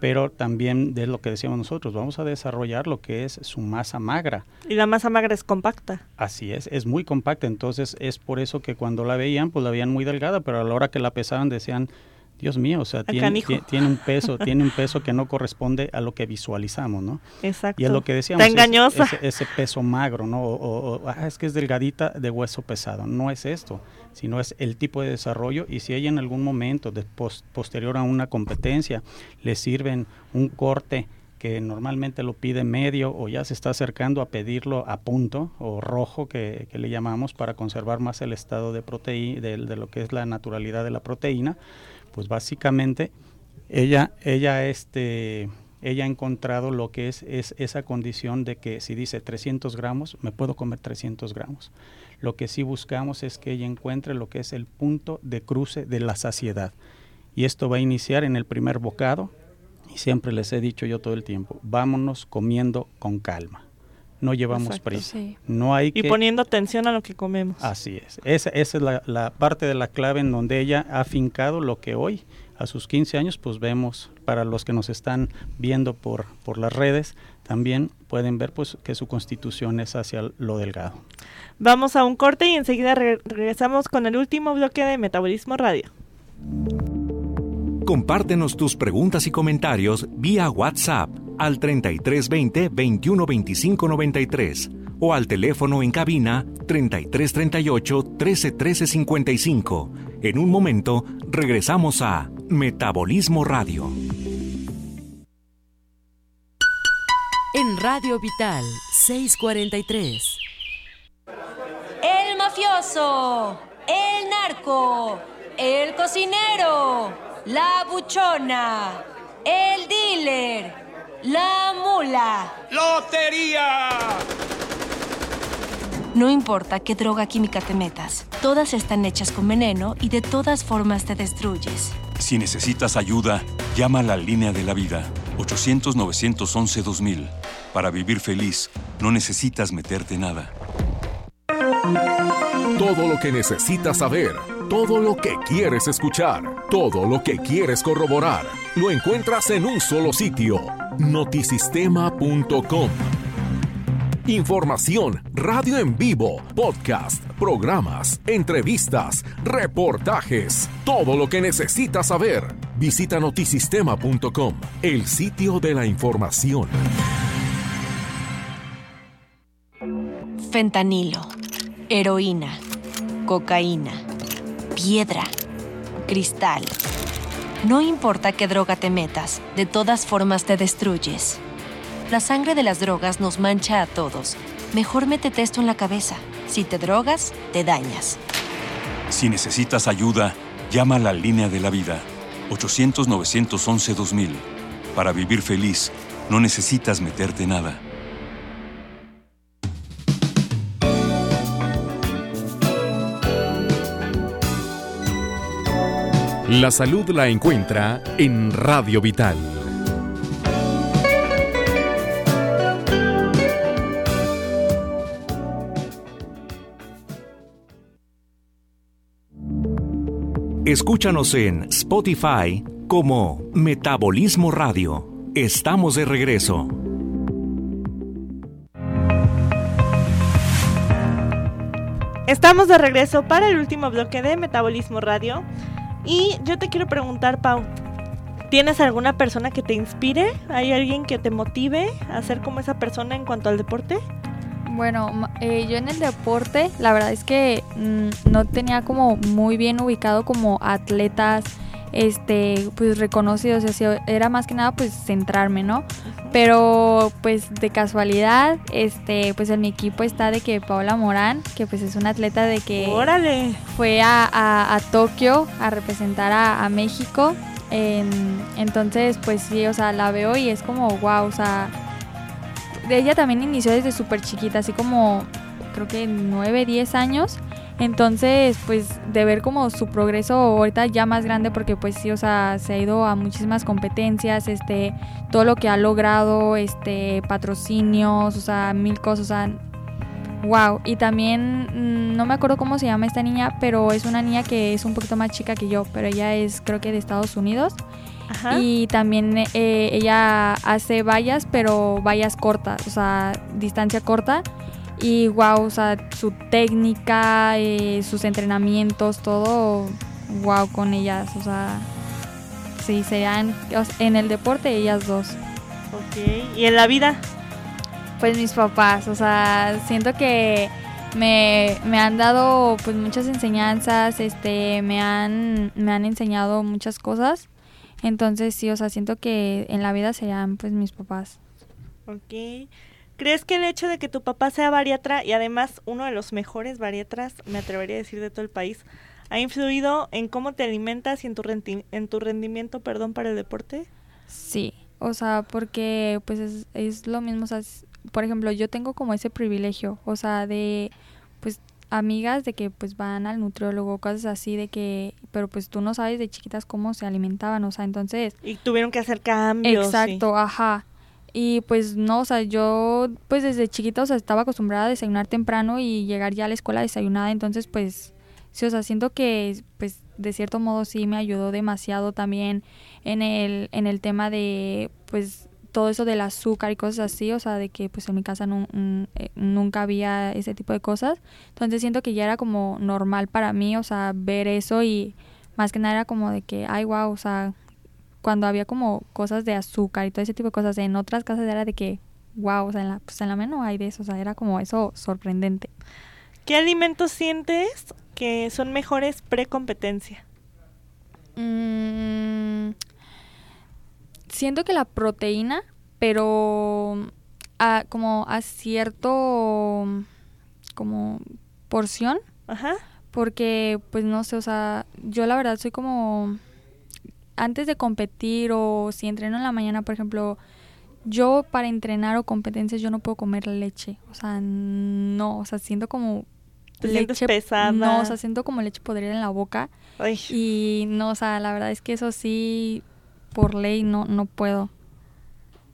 pero también de lo que decíamos nosotros, vamos a desarrollar lo que es su masa magra. Y la masa magra es compacta. Así es muy compacta, entonces es por eso que cuando la veían, pues la veían muy delgada, pero a la hora que la pesaban decían, Dios mío, o sea, tiene un peso que no corresponde a lo que visualizamos, ¿no? Exacto. Y es lo que decíamos, ese peso magro, ¿no? O es que es delgadita de hueso pesado, no es esto, sino es el tipo de desarrollo, y si ella en algún momento, posterior a una competencia, le sirven un corte que normalmente lo pide medio o ya se está acercando a pedirlo a punto o rojo que le llamamos para conservar más el estado de proteína, de lo que es la naturalidad de la proteína, pues básicamente ella ha encontrado lo que es esa condición de que si dice 300 gramos, me puedo comer 300 gramos. Lo que sí buscamos es que ella encuentre lo que es el punto de cruce de la saciedad. Y esto va a iniciar en el primer bocado, y siempre les he dicho yo todo el tiempo, vámonos comiendo con calma. No llevamos Exacto, prisa. Sí. No hay y poniendo atención a lo que comemos. Así es. Esa es la parte de la clave en donde ella ha fincado lo que hoy, a sus 15 años, pues vemos, para los que nos están viendo por las redes, también pueden ver pues que su constitución es hacia lo delgado. Vamos a un corte y enseguida regresamos con el último bloque de Metabolismo Radio. Compártenos tus preguntas y comentarios vía WhatsApp al 3320-212593 o al teléfono en cabina 3338-131355. En un momento regresamos a Metabolismo Radio. En Radio Vital 643. El mafioso, el narco, el cocinero, la buchona, el dealer, la mula. ¡Lotería! No importa qué droga química te metas, todas están hechas con veneno y de todas formas te destruyes. Si necesitas ayuda, llama a la línea de la vida, 800-911-2000. Para vivir feliz, no necesitas meterte nada. Todo lo que necesitas saber, todo lo que quieres escuchar, todo lo que quieres corroborar, lo encuentras en un solo sitio, notisistema.com. Información, radio en vivo, podcast, programas, entrevistas, reportajes, todo lo que necesitas saber. Visita notisistema.com, el sitio de la información. Fentanilo, heroína, cocaína, piedra, cristal. No importa qué droga te metas, de todas formas te destruyes. La sangre de las drogas nos mancha a todos. Mejor métete esto en la cabeza. Si te drogas, te dañas. Si necesitas ayuda, llama a la Línea de la Vida, 800-911-2000. Para vivir feliz, no necesitas meterte nada. La salud la encuentra en Radio Vital. Escúchanos en Spotify como Metabolismo Radio. Estamos de regreso. Estamos de regreso para el último bloque de Metabolismo Radio. Y yo te quiero preguntar, Pau, ¿tienes alguna persona que te inspire? ¿Hay alguien que te motive a ser como esa persona en cuanto al deporte? Bueno, yo en el deporte, la verdad es que no tenía como muy bien ubicado como atletas pues reconocidos, o sea, era más que nada pues centrarme, ¿no? Uh-huh. Pero pues de casualidad, pues en mi equipo está de que Paola Morán, que pues es una atleta de que ¡órale! Fue a Tokio a representar a México, entonces pues sí, o sea, la veo y es como wow, o sea, ella también inició desde súper chiquita, así como creo que 9, 10 años. Entonces, pues, de ver como su progreso ahorita ya más grande, porque pues sí, o sea, se ha ido a muchísimas competencias, todo lo que ha logrado, patrocinios, o sea, mil cosas, o sea, wow. Y también, no me acuerdo cómo se llama esta niña, pero es una niña que es un poquito más chica que yo, pero ella es, creo que de Estados Unidos. Ajá. Y también ella hace vallas, pero vallas cortas, o sea, distancia corta. Y wow, o sea, su técnica, sus entrenamientos, todo wow con ellas, o sea, sí, serían en el deporte ellas dos. Ok, ¿y en la vida? Pues mis papás, o sea, siento que me han dado pues muchas enseñanzas, me han enseñado muchas cosas, entonces sí, o sea, siento que en la vida serían pues mis papás. Ok. ¿Crees que el hecho de que tu papá sea bariatra y además uno de los mejores bariatras, me atrevería a decir, de todo el país, ha influido en cómo te alimentas y en tu rendimiento, para el deporte? Sí, o sea, porque pues es lo mismo, o sea, por ejemplo, yo tengo como ese privilegio, o sea, de pues amigas de que pues van al nutriólogo, cosas así de que, pero pues tú no sabes de chiquitas cómo se alimentaban, o sea, entonces... Y tuvieron que hacer cambios. Exacto, sí. Ajá. Y pues no, o sea, yo pues desde chiquita, o sea, estaba acostumbrada a desayunar temprano y llegar ya a la escuela desayunada, entonces pues sí, o sea, siento que pues de cierto modo sí me ayudó demasiado también en el tema de pues todo eso del azúcar y cosas así, o sea, de que pues en mi casa nunca había ese tipo de cosas, entonces siento que ya era como normal para mí, o sea, ver eso y más que nada era como de que, ay, wow, o sea... Cuando había como cosas de azúcar y todo ese tipo de cosas, en otras casas era de que, wow, o sea, en la menú hay de eso, o sea, era como eso sorprendente. ¿Qué alimentos sientes que son mejores pre-competencia? Siento que la proteína, pero como a cierto como porción. Ajá. Porque, pues no sé, o sea, yo la verdad soy como... Antes de competir o si entreno en la mañana, por ejemplo, yo para entrenar o competencias yo no puedo comer leche. O sea, no, o sea, siento como leche pesada. No, o sea, siento como leche podrida en la boca. Ay. Y no, o sea, la verdad es que eso sí, por ley, no puedo.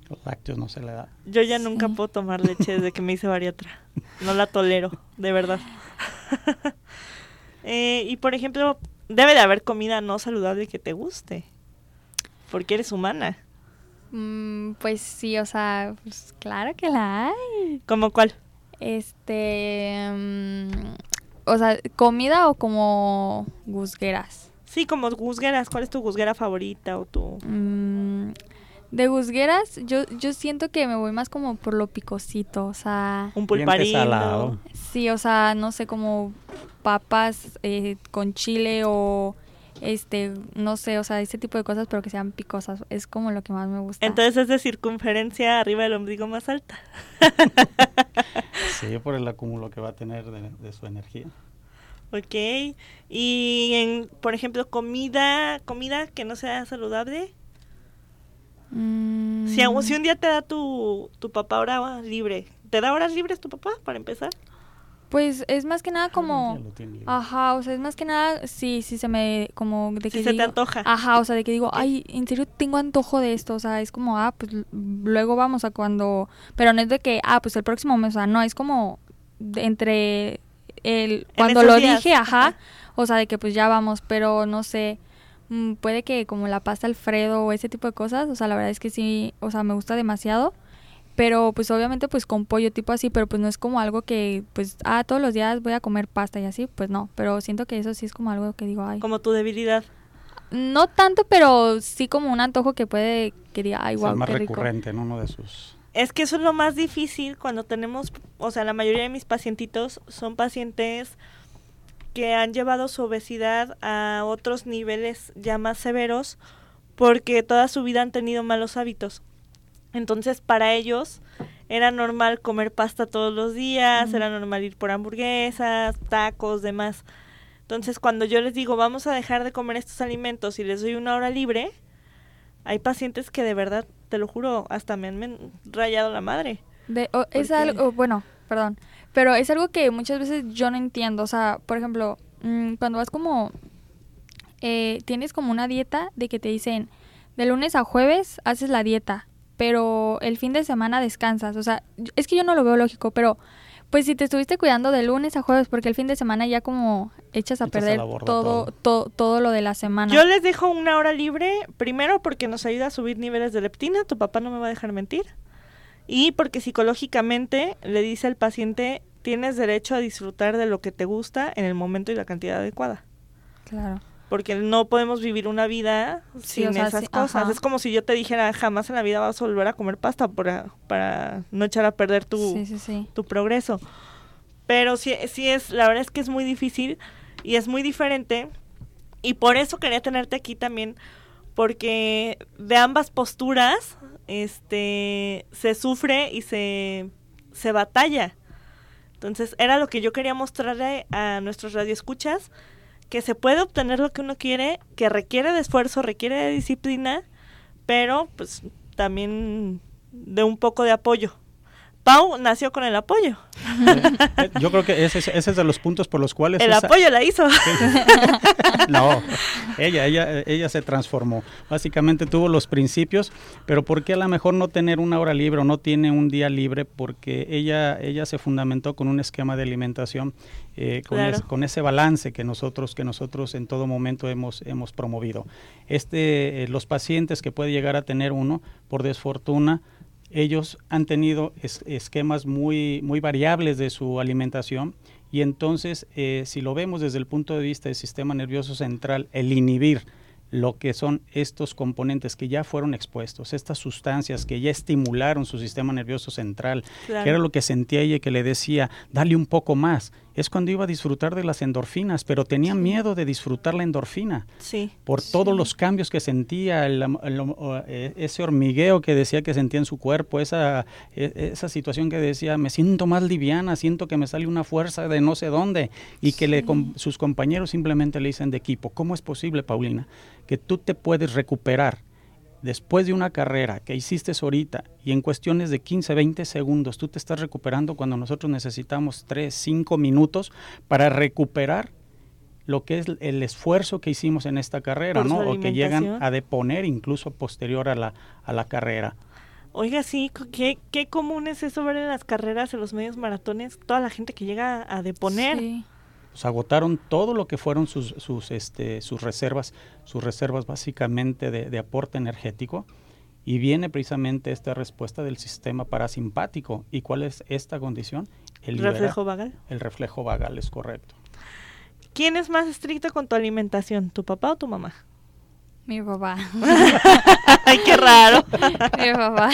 Los lácteos no se le da. Yo ya nunca puedo tomar leche desde que me hice bariatra. No la tolero, de verdad. Y por ejemplo... Debe de haber comida no saludable que te guste, porque eres humana. Pues sí, o sea, pues claro que la hay. ¿Cómo cuál? O sea, ¿comida o como gusgueras? Sí, como gusgueras. ¿Cuál es tu gusguera favorita o tu...? De gusgueras, yo siento que me voy más como por lo picosito, o sea... Un pulparino. Sí, o sea, no sé, como... papas con chile o no sé, o sea, ese tipo de cosas, pero que sean picosas, es como lo que más me gusta. Entonces es de circunferencia arriba del ombligo más alta. Sí, por el acúmulo que va a tener de su energía. Ok. Y, por ejemplo, comida que no sea saludable. Si un día te da tu papá hora libre, ¿te da horas libres tu papá para empezar? Pues es más que nada como... Ajá, o sea, es más que nada... Sí, se me... como de que si se digo, te antoja. Ajá, o sea, de que digo, ay, en serio tengo antojo de esto. O sea, es como, pues luego vamos a cuando... Pero no es de que, pues el próximo mes. O sea, no, es como entre... cuando lo días. Dije, ajá. O sea, de que pues ya vamos, pero no sé... puede que como la pasta Alfredo o ese tipo de cosas. O sea, la verdad es que sí, o sea, me gusta demasiado. Pero pues obviamente pues con pollo tipo así, pero pues no es como algo que pues todos los días voy a comer pasta y así, pues no, pero siento que eso sí es como algo que digo, ay. Como tu debilidad. No tanto, pero sí como un antojo que puede que diga, ay, guau, wow, qué rico. Es más recurrente en uno de sus. Es que eso es lo más difícil cuando tenemos, o sea, la mayoría de mis pacientitos son pacientes que han llevado su obesidad a otros niveles ya más severos porque toda su vida han tenido malos hábitos. Entonces, para ellos era normal comer pasta todos los días, era normal ir por hamburguesas, tacos, demás. Entonces, cuando yo les digo, vamos a dejar de comer estos alimentos y les doy una hora libre, hay pacientes que de verdad, te lo juro, hasta me han rayado la madre. Es algo, bueno, perdón, pero es algo que muchas veces yo no entiendo. O sea, por ejemplo, cuando vas como, tienes como una dieta de que te dicen, de lunes a jueves haces la dieta, pero el fin de semana descansas. O sea, es que yo no lo veo lógico, pero pues si te estuviste cuidando de lunes a jueves, porque el fin de semana ya como echas a perder todo lo de la semana. Yo les dejo una hora libre, primero porque nos ayuda a subir niveles de leptina, tu papá no me va a dejar mentir, y porque psicológicamente le dice al paciente, tienes derecho a disfrutar de lo que te gusta en el momento y la cantidad adecuada. Claro. Porque no podemos vivir una vida sin esas cosas. Ajá. Es como si yo te dijera, jamás en la vida vas a volver a comer pasta para no echar a perder tu progreso. Pero sí es, la verdad es que es muy difícil y es muy diferente. Y por eso quería tenerte aquí también, porque de ambas posturas se sufre y se batalla. Entonces, era lo que yo quería mostrarle a nuestros radioescuchas, que se puede obtener lo que uno quiere, que requiere de esfuerzo, requiere de disciplina, pero pues también de un poco de apoyo. Pau nació con el apoyo. Yo creo que ese es de los puntos por los cuales... El apoyo la hizo. No, ella se transformó. Básicamente tuvo los principios, pero ¿por qué a lo mejor no tener una hora libre o no tiene un día libre? Porque ella se fundamentó con un esquema de alimentación, claro, con ese balance que nosotros en todo momento hemos promovido. Los pacientes que puede llegar a tener uno, por desfortuna, ellos han tenido esquemas muy, muy variables de su alimentación y entonces si lo vemos desde el punto de vista del sistema nervioso central, el inhibir lo que son estos componentes que ya fueron expuestos, estas sustancias que ya estimularon su sistema nervioso central, claro, que era lo que sentía ella y que le decía, dale un poco más, es cuando iba a disfrutar de las endorfinas, pero tenía miedo de disfrutar la endorfina, por todos los cambios que sentía, ese hormigueo que decía que sentía en su cuerpo, esa situación que decía, me siento más liviana, siento que me sale una fuerza de no sé dónde, y que sus compañeros simplemente le dicen de equipo, ¿cómo es posible, Paulina, que tú te puedes recuperar después de una carrera que hiciste ahorita y en cuestiones de 15, 20 segundos tú te estás recuperando cuando nosotros necesitamos 3, 5 minutos para recuperar lo que es el esfuerzo que hicimos en esta carrera, ¿no? O que llegan a deponer incluso posterior a la carrera. Oiga, sí, ¿qué común es eso ver en las carreras, en los medios maratones, toda la gente que llega a deponer? Sí. Pues agotaron todo lo que fueron sus reservas básicamente de aporte energético, y viene precisamente esta respuesta del sistema parasimpático. ¿Y cuál es esta condición? El reflejo vagal, es correcto. ¿Quién es más estricto con tu alimentación, tu papá o tu mamá? Mi papá. Ay, qué raro. Mi papá.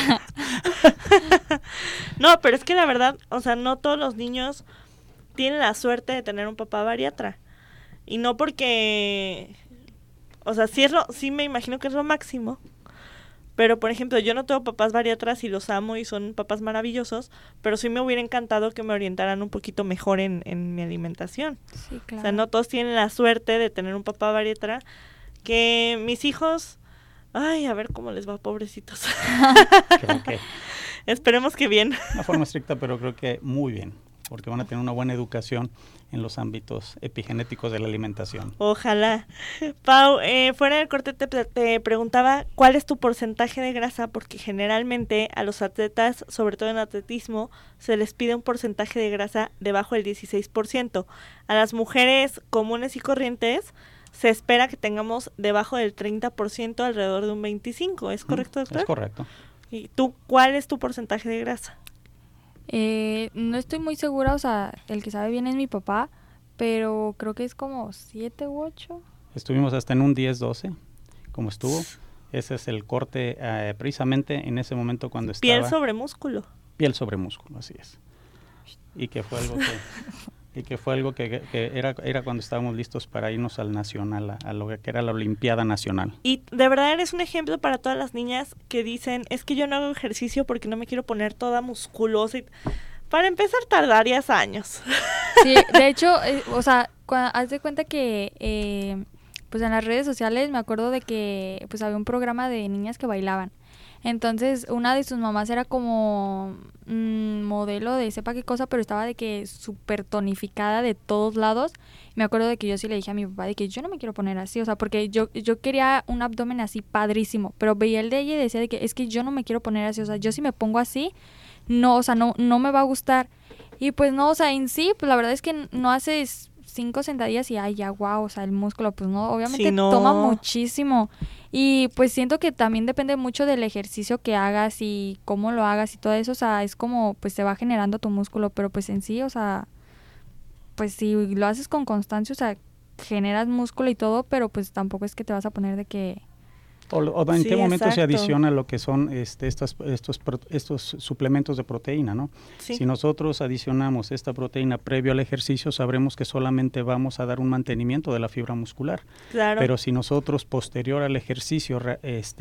No, pero es que la verdad, o sea, no todos los niños tienen la suerte de tener un papá bariatra. Y no porque... O sea, sí me imagino que es lo máximo, Pero, por ejemplo, yo no tengo papás bariatras y los amo y son papás maravillosos, pero sí me hubiera encantado que me orientaran un poquito mejor en mi alimentación. Sí, claro. O sea, no todos tienen la suerte de tener un papá bariatra. Que mis hijos... Ay, a ver cómo les va, pobrecitos. Creo que esperemos que bien. De una forma estricta, pero creo que muy bien, porque van a tener una buena educación en los ámbitos epigenéticos de la alimentación. Ojalá. Pau, fuera del corte te preguntaba cuál es tu porcentaje de grasa, porque generalmente a los atletas, sobre todo en atletismo, se les pide un porcentaje de grasa debajo del 16%. A las mujeres comunes y corrientes se espera que tengamos debajo del 30%, alrededor de un 25%. ¿Es correcto, doctor? Es correcto. ¿Y tú cuál es tu porcentaje de grasa? No estoy muy segura, o sea, el que sabe bien es mi papá, pero creo que es como 7 u 8. Estuvimos hasta en un 10, 12, como estuvo. Ese es el corte precisamente en ese momento cuando estaba... Piel sobre músculo. Piel sobre músculo, así es. Y que fue algo que... Y que fue algo que era cuando estábamos listos para irnos al nacional, a lo que era la Olimpiada Nacional. Y de verdad eres un ejemplo para todas las niñas que dicen, es que yo no hago ejercicio porque no me quiero poner toda musculosa. Para empezar, tardarías años. Sí, de hecho, o sea, haz de cuenta que pues en las redes sociales me acuerdo de que pues había un programa de niñas que bailaban. Entonces, una de sus mamás era como modelo de sepa qué cosa, pero estaba de que súper tonificada de todos lados. Me acuerdo de que yo sí le dije a mi papá de que yo no me quiero poner así, o sea, porque yo quería un abdomen así padrísimo, pero veía el de ella y decía de que es que yo no me quiero poner así, o sea, yo si me pongo así, no, o sea, no me va a gustar. Y pues no, o sea, en sí, pues la verdad es que no haces 5 sentadillas y ay, ya, wow, o sea, el músculo, pues no, obviamente sí, no. Toma muchísimo. Y pues siento que también depende mucho del ejercicio que hagas y cómo lo hagas y todo eso, o sea, es como, pues se va generando tu músculo, pero pues en sí, o sea, pues si lo haces con constancia, o sea, generas músculo y todo, pero pues tampoco es que te vas a poner de que... O en sí, qué momento exacto. Se adiciona lo que son estos suplementos de proteína, ¿no? Sí. Si nosotros adicionamos esta proteína previo al ejercicio, sabremos que solamente vamos a dar un mantenimiento de la fibra muscular. Claro. Pero si nosotros posterior al ejercicio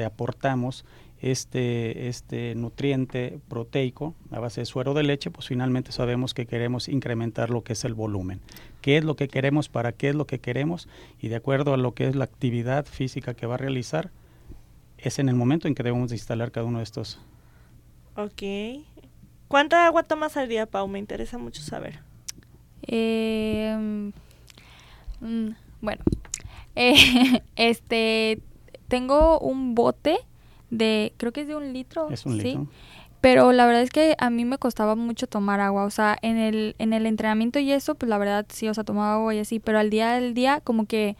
aportamos este nutriente proteico a base de suero de leche, pues finalmente sabemos que queremos incrementar lo que es el volumen. ¿Qué es lo que queremos? ¿Para qué es lo que queremos? Y de acuerdo a lo que es la actividad física que va a realizar, es en el momento en que debemos de instalar cada uno de estos. Ok. ¿Cuánta agua tomas al día, Pau? Me interesa mucho saber. Bueno, tengo un bote de, creo que es de un litro. Es un litro. Pero la verdad es que a mí me costaba mucho tomar agua, o sea, en el entrenamiento y eso, pues la verdad sí, o sea, tomaba agua y así, pero al día como que...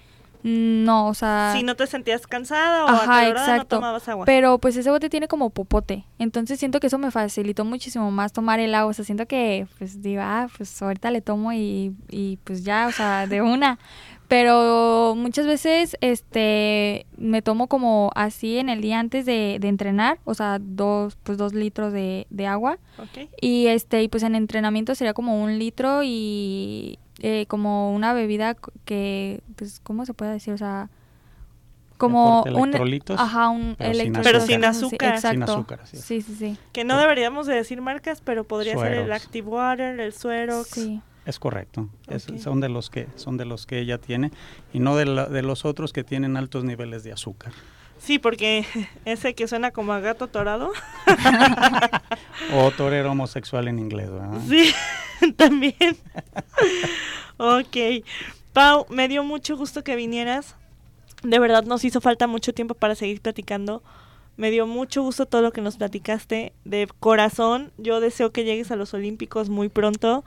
No, o sea... Si no te sentías cansada o acalorada, no tomabas agua. Pero pues ese bote tiene como popote, entonces siento que eso me facilitó muchísimo más tomar el agua, o sea, siento que pues digo, pues ahorita le tomo y pues ya, o sea, de una. Pero muchas veces me tomo como así en el día antes de entrenar, o sea, 2 litros de agua. Okay. Y y pues en entrenamiento sería como 1 litro y... como una bebida que, pues, ¿cómo se puede decir? O sea, como electrolitos, sin azúcar. Sí, exacto. Sin azúcar, así es. Sí. Que no deberíamos de decir marcas, pero podría Sueros. Ser el Active Water, el Suerox. Sí. Es correcto. Okay. Son de los que ella tiene y no de los otros que tienen altos niveles de azúcar. Sí, porque ese que suena como a gato torado. O torero homosexual en inglés, ¿verdad? Sí. También. Ok. Pau, me dio mucho gusto que vinieras. De verdad nos hizo falta mucho tiempo para seguir platicando. Me dio mucho gusto todo lo que nos platicaste. De corazón, yo deseo que llegues a los Olímpicos muy pronto.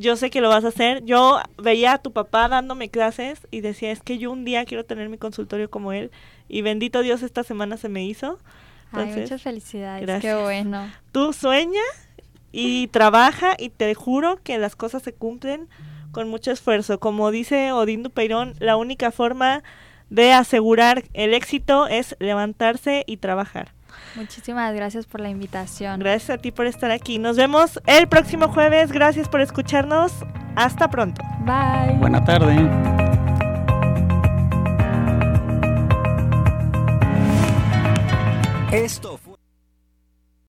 Yo sé que lo vas a hacer. Yo veía a tu papá dándome clases y decía, es que yo un día quiero tener mi consultorio como él. Y bendito Dios, esta semana se me hizo. Entonces, ay, muchas felicidades. Gracias. Qué bueno. ¿Tú sueñas? Y trabaja y te juro que las cosas se cumplen con mucho esfuerzo. Como dice Odín Dupeirón, la única forma de asegurar el éxito es levantarse y trabajar. Muchísimas gracias por la invitación. Gracias a ti por estar aquí. Nos vemos el próximo jueves. Gracias por escucharnos. Hasta pronto. Bye. Buena tarde. Esto fue.